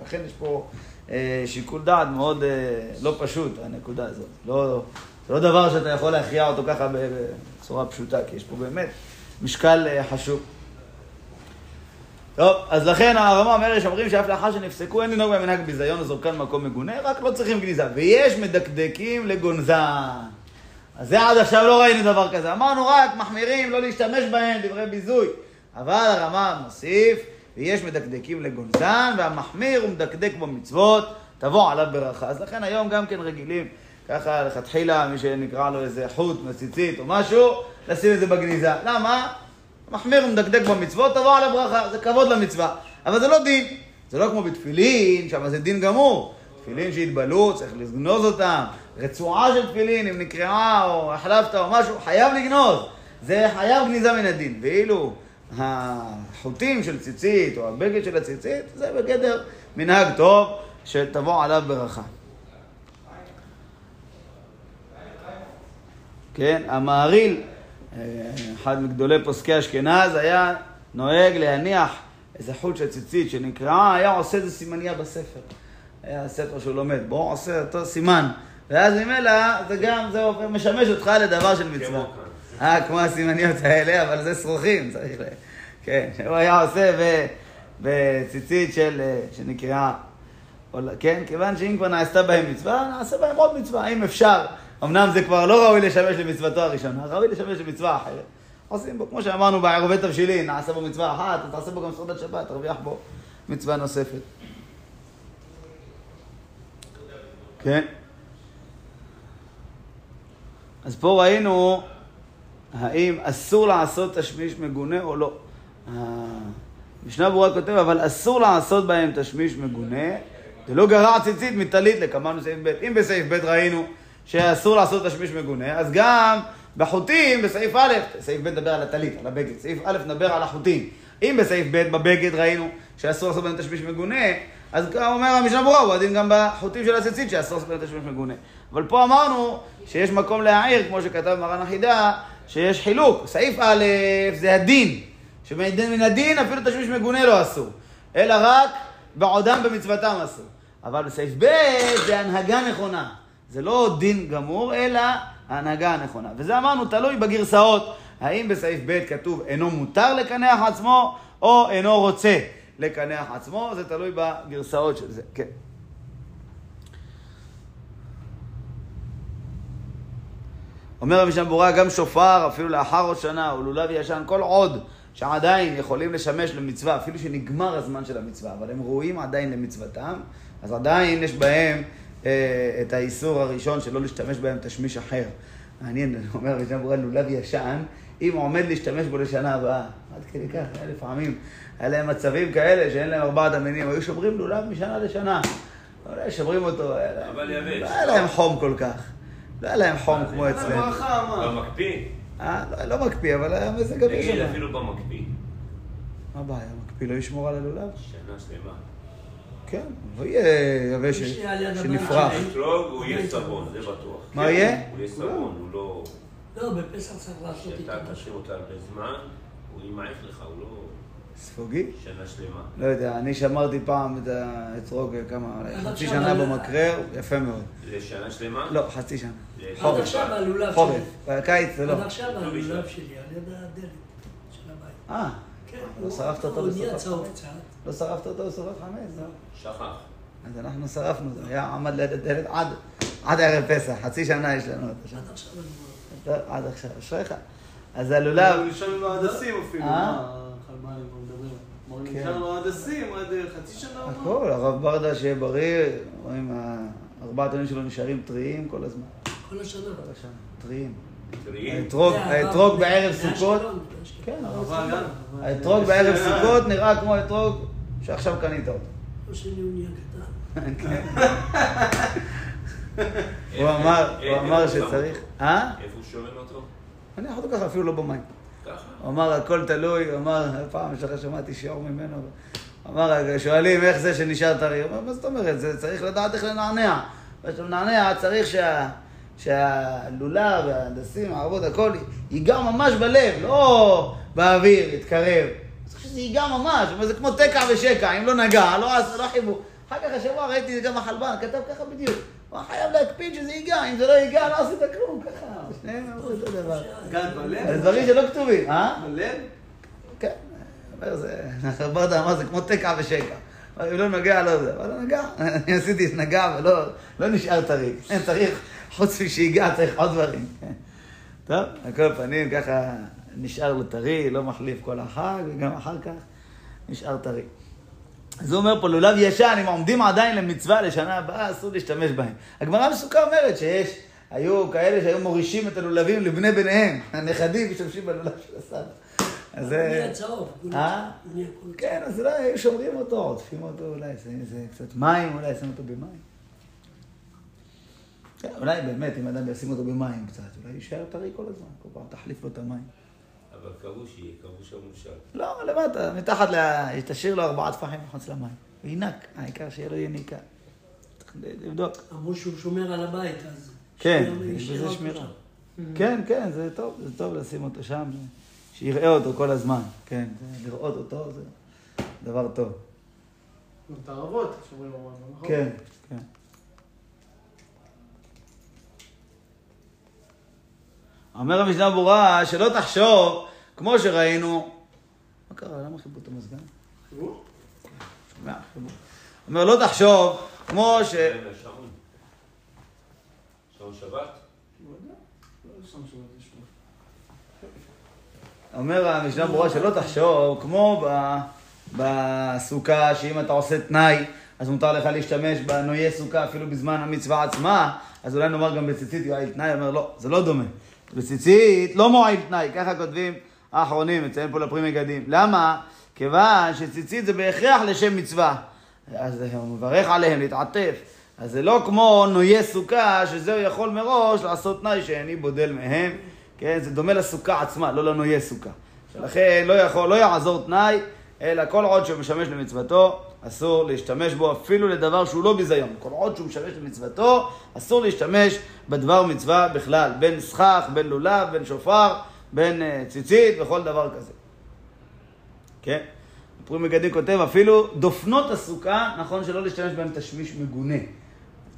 ולכן יש פה אה, שיקול דעת מאוד אה, לא פשוט, הנקודה הזאת. לא, זה לא דבר שאתה יכול להכריע אותו ככה בצורה פשוטה, כי יש פה באמת משקל אה, חשוב. טוב, אז לכן הרמה אומרת, שאומרים שאף לאחר שנפסקו, אין לנהוג במנהג ביזיון או זורקן מקום מגונה, רק לא צריכים גניזה. ויש מדקדקים לגונזן. אז זה עד עכשיו לא ראינו דבר כזה. אמרנו רק, מחמירים, לא להשתמש בהם, דברי ביזוי. אבל הרמה מוסיף, ויש מדקדקים לגונזן, והמחמיר הוא מדקדק במצוות, תבוא עליו ברכה. אז לכן היום גם כן רגילים, ככה לכתחילה, מי שנקרא לו איזה חוט, מציצית או משהו, לשים את זה בגניזה. למה? מחמיר ומדקדק במצוות, תבוא על הברכה, זה כבוד למצווה. אבל זה לא דין. זה לא כמו בתפילין, שם זה דין גמור. תפילין שהתבלו, צריך לגנוז אותם. רצועה של תפילין, אם נקראה או החלפת או משהו, חייב לגנוז. זה חייב גניזה מן הדין. ואילו החוטים של ציצית או הבגד של הציצית, זה בגדר מנהג טוב שתבוא עליו ברכה. כן, המעריל... אחד מגדולי פוסקי אשכנז היה נוהג להניח איזה חוט של ציצית שנקראה, היה עושה איזה סימניה בספר, היה ספר שהוא לומד, בואו עושה אותו סימן, ואז ממילא זה גם זה משמש אותך לדבר של מצווה. אה, כמו הסימניות האלה, אבל זה שרוכים, צריך ל... כן, הוא היה עושה בציצית של, שנקראה כן, כיוון שאם כבר נעשתה בהם מצווה, נעשה בהם עוד מצווה, אם אפשר. אמנם זה כבר לא ראוי לשמש למצוותו הראשונה, ראוי לשמש למצווה אחרת. עושים בו, כמו שאמרנו בערבי תבשילים, נעשה בו מצווה אחת, אז תעשה בו גם סעודת שבת, תרוויח בו מצווה נוספת. כן. אז פה ראינו, האם אסור לעשות תשמיש מגונה או לא. המשנה ברורה כותב, אבל אסור לעשות בהם תשמיש מגונה, זה לא גרע ציצית מטלית לכמנו סעיף ב'. אם בסעיף ב' ראינו שאסור לעשות תשמיש מגונה, אז גם בחוטים בסעיף א', סעיף ב' נדבר על הטלית, על הבגד, סעיף א' נדבר על החוטים. אם בסעיף ב' בבגד ראינו שאסור לעשות בהם תשמיש מגונה, אז אומר המשנה ברורה, הוא עדין גם בחוטים של הציצית שאסור לעשות בהם תשמיש מגונה. אבל פה אמרנו שיש מקום להעיר, כמו שכתב מרן החידה, שיש חילוק. סעיף א' זה הדין, שמן הדין אפילו תשמיש מגונה לא אסור, אלא רק בעודם במצוותם אסור. אבל בסעיף ב' זה הנהגה נכונה. זה לא דין גמור, אלא ההנהגה הנכונה. וזה אמרנו, תלוי בגרסאות, האם בסעיף ב' כתוב אינו מותר לקנח עצמו, או אינו רוצה לקנח עצמו, זה תלוי בגרסאות של זה. כן. אומר המשנה ברורה, גם שופר, אפילו לאחר עוד שנה, או לולב ישן, כל עוד שעדיין יכולים לשמש למצווה, אפילו שנגמר הזמן של המצווה, אבל הם ראויים עדיין למצוותם, אז עדיין יש בהם אה, את האיסור הראשון שלא להשתמש בהם תשמיש אחר. מעניין, אני אומר, המשנה ברורה, לולב ישן, אם עומד להשתמש בו לשנה הבאה, עד כדי כך, אלף פעמים, היה להם מצבים כאלה שאין להם ארבעת המינים, היו שומרים לולב משנה לשנה, אולי שומרים אותו, אבל יבש. לא היה להם חום כל כך. לא היה להם חום כמו אצלנו. לא מקפיא. לא מקפיא, אבל היה מזה גם יש שם. נגיד אפילו במקפיא. מה הבעיה? המקפיא לא ישמור על הלולב? שנה שלמה. כן, הוא יהיה יבש שנפרח. הוא יהיה סבון, זה בטוח. מה יהיה? הוא יהיה סבון, הוא לא... לא, בפסח צריך לעשות איתו. שאתה תשאיר אותה בזמן, הוא ימעף לך, הוא לא... ספוגי? שנה שלמה. לא יודע, אני שמרתי פעם את האצרוג כמה, חצי שנה במקרר, יפה מאוד. זה שנה שלמה? לא, חצי שנה. עד עכשיו הלולב שלי. חורף, בקיץ זה לא. עד עכשיו הלולב שלי, על יד הדלת של הבית. אה, לא שרפת אותו ושרפת חמץ. לא שרפת אותו ושרפת חמץ. שכח. אז אנחנו שרפנו, זה היה עמד ליד הדלת עד ערב פסח, חצי שנה יש לנו. עד עכשיו הלולב. עד עכשיו, אשריך. אז הלולב... הוא נשאר עם ההדסים אפילו. נשארנו הדסים עד חצי שנה. הכל, הרב ברדה שיהיה בריא, רואים, ארבעת הימים שלו נשארים טריים כל הזמן. כל השנה. כל השנה, טריים. טריים? האתרוג בערב סוכות. כן, האתרוג בערב סוכות נראה כמו האתרוג שעכשיו קנית אותו. לא שני הוא נהיה קטן. כן. הוא אמר שצריך... איפה הוא שומע אותו? אני אחת ככה, אפילו לא במים. הוא אמר, הכל תלוי, הוא אמר, פעם שלך שמעתי שיעור ממנו, הוא אמר, שואלים איך זה שנשאר טרי, הוא אמר, מה זאת אומרת, צריך לדעת איך לנענע, ואתה מנענע, צריך שהלולה וההדסים, הערבות, הכל ייגע ממש בלב, לא באוויר, יתקרב, צריך שזה ייגע ממש, זה כמו תקע ושקע, אם לא נגע, לא חיבור, אחר כך השבוע ראיתי גם החלבן, כתב ככה בדיוק, הוא חייב להקפיד שזה ייגע, אם זה לא ייגע, לא עשית כלום, ככה. שניהם אמרו את הדבר. גד בלב? זה דברים שלא כתובים, אה? בלב? כן. אנחנו ברדה אמר, זה כמו תקע ושקע. אם לא נגע, לא זה. אבל לא נגע. אני עשיתי את נגע, ולא נשאר טרי. צריך, חוץ משהיגע, צריך עוד דברים. טוב, הכל פנים, ככה נשאר לו טרי, לא מחליף כל החג, וגם אחר כך נשאר טרי. אז הוא אומר פה, לולב ישן, אם עומדים עדיין למצווה לשנה הבאה, אסור להשתמש בהם. הגמרא בסוכה אומרת שיש, היו כאלה שהיו מורישים את הלולבים לבני ביניהם. הנכדים משתמשים בלולב של הסבא. אז זה... הוא נהיה צהוב. אה? כן, אז אולי היו שומרים אותו, עוטפים אותו אולי, זה קצת מים, אולי ישים אותו במים. כן, אולי באמת, אם אדם ישים אותו במים קצת, אולי יישאר טרי כל הזמן, כל פעם תחליף לו את המים. אבל כרוש יהיה, כרוש המושל. לא, למטה, מתחת, לה... תשאיר לו ארבעה טפחים מחוץ למים. וינק, העיקר שיהיה לו יניקה. לבדוק. אמרו שהוא שומר על הבית, אז... כן, יש בזה שמירה. כן, כן, זה טוב, זה טוב לשים אותו שם, שיראה אותו כל הזמן. כן, לראות אותו זה דבר טוב. את הערבות שומרים על המים, נכון? כן, כן. אומר המשנה ברורה, שלא תחשוב, כמו שראינו... מה קרה? למה חיבור את המזגן? חיבור? שומע, חיבור. אומר, לא תחשוב כמו ש... שעון. שעון שבת? הוא יודע. לא יש שם שבת, יש פה. אומר המשנה ברורה שלא תחשוב, כמו בסוכה, שאם אתה עושה תנאי, אז מותר לך להשתמש בנויי סוכה אפילו בזמן המצווה עצמה, אז אולי נאמר גם בציצית יועיל תנאי, אומר לא, זה לא דומה. בציצית לא מועיל תנאי, ככה כותבים האחרונים, מציין פה לפרי מגדים. למה? כיוון שציצית זה בהכרח לשם מצווה. אז הוא מברך עליהם, להתעטף. אז זה לא כמו נויי סוכה, שזהו יכול מראש לעשות תנאי שאני בודל מהם. כן, זה דומה לסוכה עצמה, לא לנויי סוכה. לכן לא יכול, לא יעזור תנאי, אלא כל עוד שהוא משמש למצוותו, אסור להשתמש בו אפילו לדבר שהוא לא בזיון. כל עוד שהוא משמש למצוותו, אסור להשתמש בדבר מצווה בכלל. בין שכח, בין לולב, בין שופר, בין ציצית וכל דבר כזה. כן? פרי מגדים כותב, אפילו דופנות הסוכה, נכון שלא להשתמש בהם תשמיש מגונה.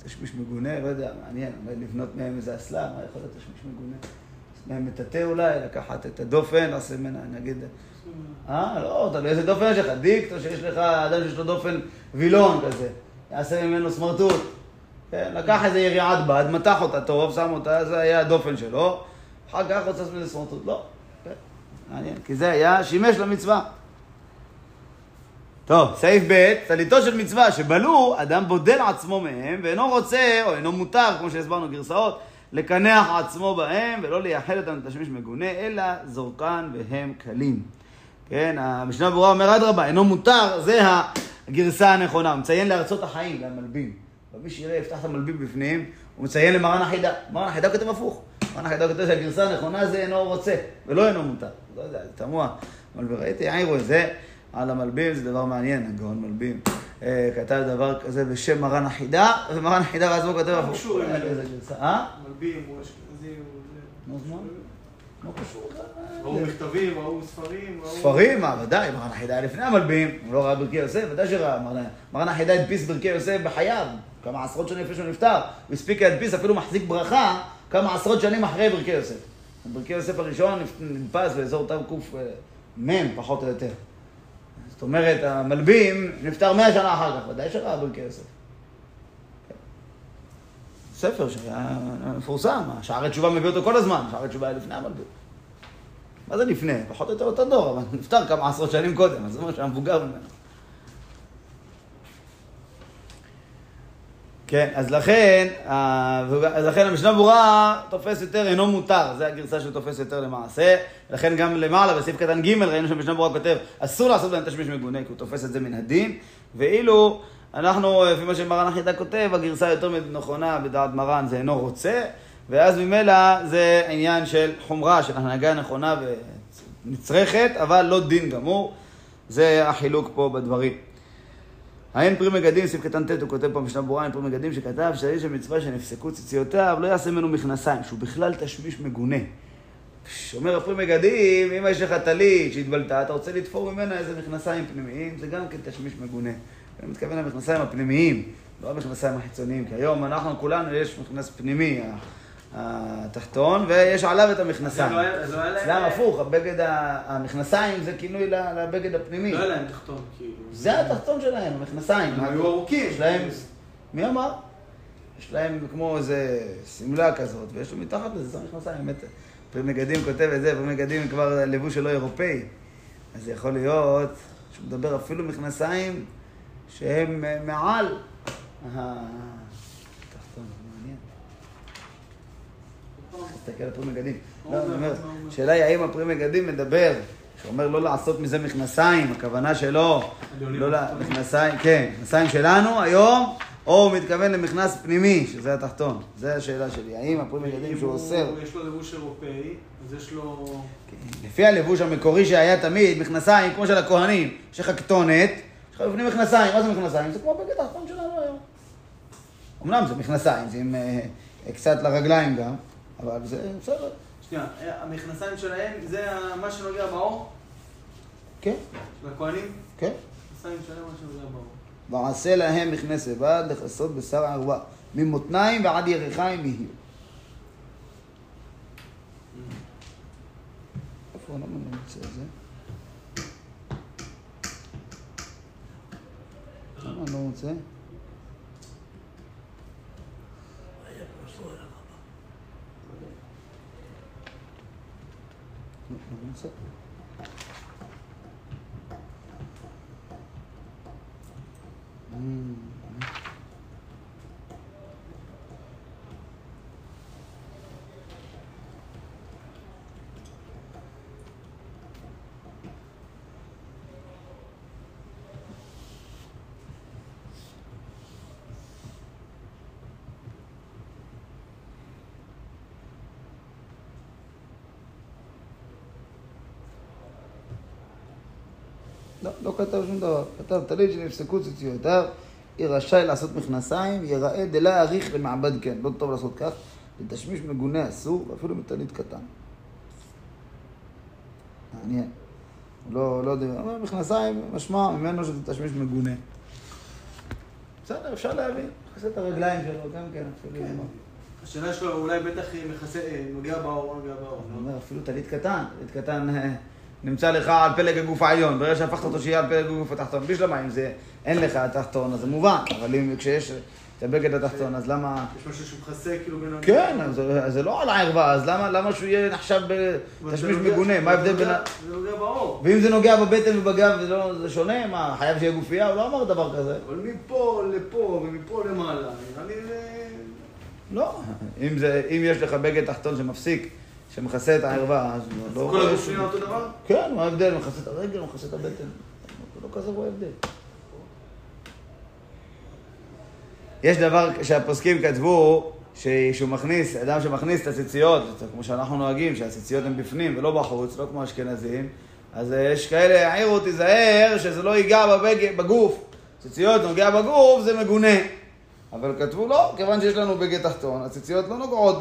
תשמיש מגונה, לא יודע, מעניין, לבנות מהם איזה אסלה, מה יכול להיות תשמיש מגונה? מהם מטאטא אולי, לקחת את הדופן, לעשה ממנה, נגיד... אה, לא, אתה לא איזה דופן יש לך, דיקט, או שיש לך אדם שיש לו דופן וילון כזה, יעשה ממנו סמרטוט. לקח איזה יריעת בד, מתח אותה טוב, שם אותה, זה היה הדופן שלו, אחר כך רוצה לעשות מזה סמרטוט, לא. מעניין, כי זה היה שימש למצווה. טוב, סעיף ב' סליטות של מצווה שבלו, אדם בודל עצמו מהם ואינו רוצה או אינו מותר, כמו שהסברנו גרסאות, לקנח עצמו בהם ולא לייחד אותם לתשמיש מגונה, אלא זורקן והם קלים. כן, המשנה ברורה אומר אדרבה, אינו מותר, זה הגרסה הנכונה. מציין לארצות החיים, למלבים. ומי שיראה, יפתח את המלבים בפנים, הוא מציין למרן החידה. מרן החידה כתב הפוך. מרן החידה כתב שהגרסה הנכונה זה אינו רוצה ולא אינו מותר. לא יודע, זה תמוה. אבל ראיתי, עירו את זה. על המלבים, זה דבר מעניין, הגאון מלבים. כתב דבר כזה בשם מרן החידה, ומרן החידה רעזבו כתב... לא קשור אליו. מלבים, הוא אשכנזי, הוא... לא קשור. ראו מכתבים, ראו ספרים, ראו... ספרים, מה, ודאי, מרן החידה היה לפני המלבים, הוא לא ראה ברכי יוסף, ודאי שראה, מרן החידה הדפיס ברכי יוסף בחייו, כמה עשרות שנים לפני שהוא נפטר, הוא הספיק להדפיס, אפילו מחזיק ברכה, כמה עשרות שנים אחרי ברכי יוסף. ברכי יוסף הראשון נדפס באזור תקוף מם, פחות או יותר. זאת אומרת, המלבים נפטר מאה שנה אחר כך, ודאי שראה ברכי יוסף. ספר שהיה מפורסם, שער התשובה מביא אותו כל הזמן, שער התשובה היה לפני המלבים. מה זה לפני? פחות או יותר אותו דור, אבל נפטר כמה עשרות שנים קודם, אז זה אומר שהמבוגר ממנו. כן, אז לכן, אז לכן המשנה ברורה תופס יותר אינו מותר, זה הגרסה שתופס יותר למעשה, לכן גם למעלה בסעיף קטן ג' ראינו שהמשנה ברורה כותב, אסור לעשות בהם תשמיש מגונה, כי הוא תופס את זה מן הדין, ואילו אנחנו, לפי מה שמרן החידה כותב, הגרסה יותר נכונה בדעת מרן זה אינו רוצה, ואז ממילא זה עניין של חומרה, של הנהגה נכונה ונצרכת, אבל לא דין גמור, זה החילוק פה בדברים. האין פרי מגדים, סעיף קטן ת' הוא כותב פה משנה ברורה, אין פרי מגדים שכתב שהאיש המצווה שנפסקו ציציותיו לא יעשה ממנו מכנסיים, שהוא בכלל תשמיש מגונה. כשאומר הפרי מגדים, אם יש לך טלית שהתבלטה, אתה רוצה לתפור ממנה איזה מכנסיים פנימיים, זה גם כן תשמיש מגונה. אני מתכוון למכנסיים הפנימיים, לא המכנסיים החיצוניים, כי היום אנחנו כולנו יש מכנס פנימי התחתון, ויש עליו את המכנסיים. אצלם הפוך, הבגד, המכנסיים זה כינוי לבגד הפנימי. לא היה להם תחתון, כאילו. זה התחתון שלהם, המכנסיים. הם היו ארוכים. יש להם, מי אמר? יש להם כמו איזה סמלה כזאת, ויש לו מתחת לזה, זה המכנסיים, באמת. פרי מגדים כותב את זה, פרי מגדים כבר לבוש שלו אירופאי. אז זה יכול להיות, שהוא מדבר אפילו מכנסיים שהם מעל התחתון. תסתכל על פרי מגדים. שאלה היא האם הפרי מגדים מדבר, שאומר לא לעשות מזה מכנסיים, הכוונה שלו, מכנסיים, כן, מכנסיים שלנו היום, או הוא מתכוון למכנס פנימי, שזה התחתון. זו השאלה שלי, האם הפרי מגדים שהוא אוסר... יש לו לבוש אירופאי, אז יש לו... לפי הלבוש המקורי שהיה תמיד, מכנסיים, כמו של הכהנים, יש לך כתונת, יש לך לפני מכנסיים, מה זה מכנסיים? זה כמו בגד התחתון שלנו היום. אמנם זה מכנסיים, זה עם קצת לרגליים גם. אבל זה בסדר. שנייה, המכנסיים שלהם, זה מה שנוגע באור? כן. של הכהנים? כן. המכנסיים שלהם, מה שנוגע באור. ועשה להם מכנס לבד, לכסות בשר ערווה, ממותניים ועד ירחיים יהיו. איפה אני ממצא את זה? למה אני לא מוצא? That's it. Mm. לא, לא כתב שום דבר, כתב תלוי שנפסקו ציציותיו, היא רשאי לעשות מכנסיים, יראה דלה יעריך למעבד כן, לא טוב לעשות כך, לתשמיש מגונה אסור, ואפילו מתנית קטן. מעניין, לא, לא יודע, אבל מכנסיים משמע ממנו שזה תשמיש מגונה. בסדר, אפשר להבין, מכסה את הרגליים שלו, גם כן, אפילו למה. השאלה שלו אולי בטח מכסה, נוגע באור, נוגע באור. אני אומר, אפילו תלית קטן, תלית קטן... נמצא לך על פלג הגוף העליון, ברגע שהפכת אותו שיהיה על פלג הגוף התחתון, בלי שלמה, אם זה אין לך התחתון, אז זה מובן, אבל אם כשיש את הבגד התחתון, אז למה... יש משהו שמחסה כאילו בין... כן, אז זה לא על הערווה, אז למה שהוא יהיה נחשב בתשמיש מגונה, מה ההבדל בין... זה נוגע באור. ואם זה נוגע בבטן ובגב, זה שונה, מה, חייב שיהיה גופייה, הוא לא אמר דבר כזה. אבל מפה לפה ומפה למעלה, נראה לי זה... לא, אם יש לך בגד תחתון שמפסיק, שמכסה את הערווה, אז לא... אז כל הגוף נראה אותו דבר? כן, מה ההבדל? מכסה את הרגל, מכסה את הבטן. לא כזה הוא ההבדל. יש דבר שהפוסקים כתבו, שהוא מכניס, אדם שמכניס את הציציות, כמו שאנחנו נוהגים, שהציציות הן בפנים ולא בחוץ, לא כמו אשכנזים, אז יש כאלה, העירו תיזהר, שזה לא ייגע בגוף. ציציות נוגע בגוף, זה מגונה. אבל כתבו לא, כיוון שיש לנו בגד תחתון, הציציות לא נוגעות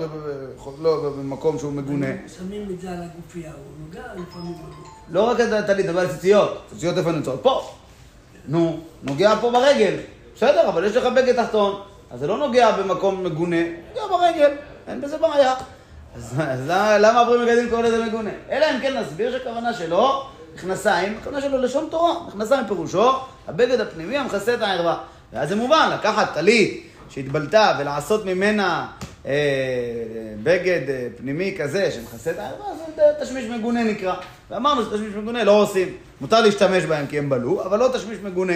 במקום שהוא מגונה. שמים את זה על הגופייה, הוא נוגע לפעמים בגוף. לא רק את הטלית, אבל הציציות. הציציות איפה נמצאות? פה. נו, נוגע פה ברגל. בסדר, אבל יש לך בגד תחתון, אז זה לא נוגע במקום מגונה, נוגע ברגל, אין בזה בעיה. אז למה הפרי מגדים קורא לזה מגונה? אלא אם כן נסביר שהכוונה שלו, מכנסיים, הכוונה שלו לשון תורה, מכנסיים פירושו, הבגד הפנימי המכסה את הערווה. ואז זה מובן, לקחת טלית שהתבלטה ולעשות ממנה אה, בגד אה, פנימי כזה שמכסה את הערווה, זה תשמיש מגונה נקרא. ואמרנו שתשמיש מגונה לא עושים. מותר להשתמש בהם כי הם בלו, אבל לא תשמיש מגונה.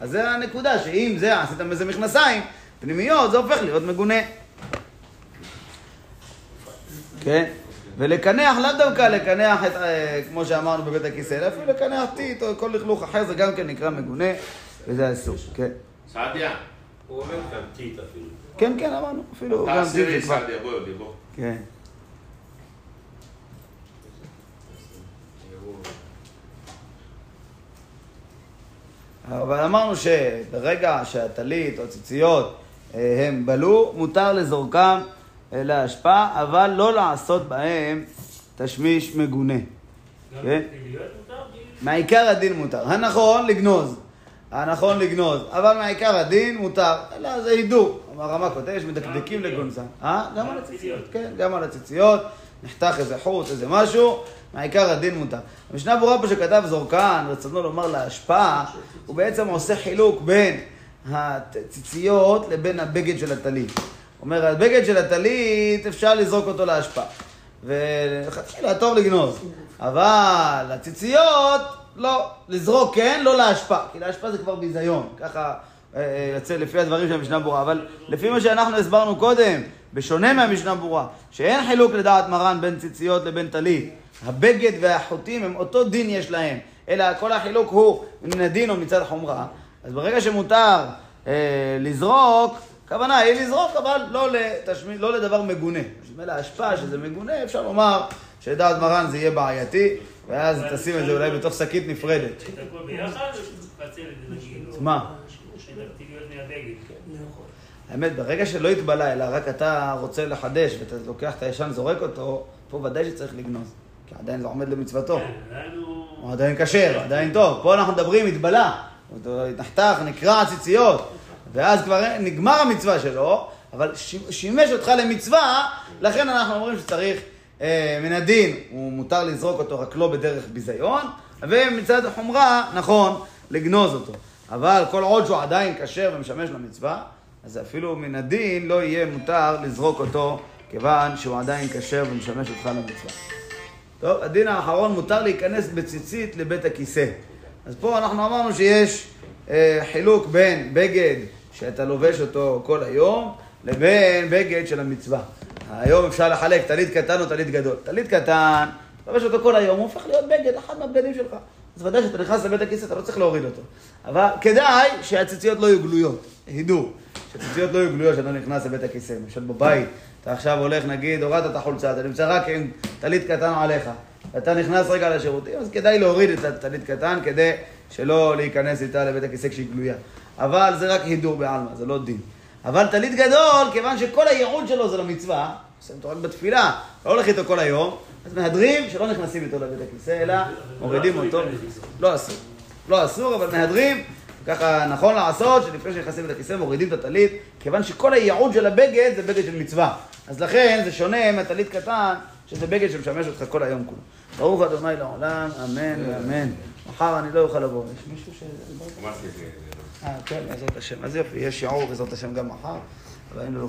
אז זה הנקודה, שאם זה עשית איזה מכנסיים פנימיות, זה הופך להיות מגונה. כן? ולקנח, לא דווקא לקנח את, אה, כמו שאמרנו בבית הכיסא, אפילו לקנח תית או כל לכלוך אחר, זה גם כן נקרא מגונה, וזה אסור. כן. סעדיה, הוא אומר גם תית אפילו. כן, כן, אמרנו, אפילו... תעשי לי סעדיה, בואי עוד לי, בואו. כן. אבל אמרנו שברגע שהטלית או ציציות הם בלו, מותר לזורקם להשפעה, אבל לא לעשות בהם תשמיש מגונה. כן? מהעיקר הדין מותר. הנכון, לגנוז. הנכון לגנוז, אבל מהעיקר הדין מותר, אלא זה הידור. הרמה כותב, יש מדקדקים לגונזן. גם על הציציות, כן, גם על הציציות, נחתך איזה חוץ, איזה משהו, מהעיקר הדין מותר. המשנה ברורה פה שכתב זורקן, רצונו לומר להשפעה, הוא בעצם עושה חילוק בין הציציות לבין הבגד של הטלית. הוא אומר, הבגד של הטלית אפשר לזרוק אותו להשפעה, ולחתחילה טוב לגנוז, אבל הציציות... לא, לזרוק כן, לא להשפעה, כי להשפעה זה כבר ביזיון, ככה אה, יוצא לפי הדברים של המשנה ברורה, אבל לפי מה שאנחנו הסברנו קודם, בשונה מהמשנה ברורה, שאין חילוק לדעת מרן בין ציציות לבין טלית, הבגד והחוטים הם אותו דין יש להם, אלא כל החילוק הוא מן הדין או מצד חומרה, אז ברגע שמותר אה, לזרוק, כוונה היא לזרוק, אבל לא, לתשמי, לא לדבר מגונה, בשביל ההשפעה שזה מגונה אפשר לומר, שדעת מרן זה יהיה בעייתי, ואז תשים את זה אולי בתוך שקית נפרדת. את הכל ביחד או שתפצל את זה נגיד? מה? שנקטיביות מהבגד. האמת, ברגע שלא התבלה, אלא רק אתה רוצה לחדש ואתה לוקח את הישן, זורק אותו, פה ודאי שצריך לגנוז, כי עדיין זה עומד למצוותו. הוא עדיין כשר, עדיין טוב. פה אנחנו מדברים, התבלה, התנחתך, נקרע הציציות, ואז כבר נגמר המצווה שלו, אבל שימש אותך למצווה, לכן אנחנו אומרים שצריך מן הדין, הוא מותר לזרוק אותו רק לא בדרך ביזיון, ומצד החומרה, נכון, לגנוז אותו. אבל כל עוד שהוא עדיין כשר ומשמש למצווה, אז אפילו מן הדין לא יהיה מותר לזרוק אותו, כיוון שהוא עדיין כשר ומשמש אותך למצווה. טוב, הדין האחרון, מותר להיכנס בציצית לבית הכיסא. אז פה אנחנו אמרנו שיש אה, חילוק בין בגד שאתה לובש אותו כל היום, לבין בגד של המצווה. היום אפשר לחלק, תלית קטן או תלית גדול. תלית קטן, אתה לובש אותו כל היום, הוא הופך להיות בגד, אחד מהבגדים שלך. אז ודאי שאתה נכנס לבית הכיסא, אתה לא צריך להוריד אותו. אבל כדאי שהציציות לא יהיו גלויות, הידור. שהציציות לא יהיו גלויות, שאתה נכנס לבית הכיסא, למשל בבית. אתה עכשיו הולך, נגיד, הורדת את החולצה, אתה נמצא רק עם תלית קטן עליך, ואתה נכנס רגע לשירותים, אז כדאי להוריד את התלית קטן, כדי שלא להיכנס איתה לבית הכיסא כשהיא גלויה. אבל זה רק הידור בעלמא, זה לא דין. אבל תלית גדול, כיוון שכל הייעוד שלו זה למצווה, עושים תורן בתפילה, לא הולך איתו כל היום, אז מהדרים שלא נכנסים איתו לבית הכיסא, אלא מורידים אותו. לא אסור. לא אסור, אבל מהדרים, ככה נכון לעשות, שלפני שנכנסים לבית הכיסא מורידים את התלית, כיוון שכל הייעוד של הבגד זה בגד של מצווה. אז לכן זה שונה מהתלית קטן, שזה בגד שמשמש אותך כל היום כולו. ברוך אדוני לעולם, אמן ואמן. מחר אני לא אוכל לבוא. יש מישהו ש... אה, כן, בעזרת השם. אז יופי, יש שיעור בעזרת השם גם מחר.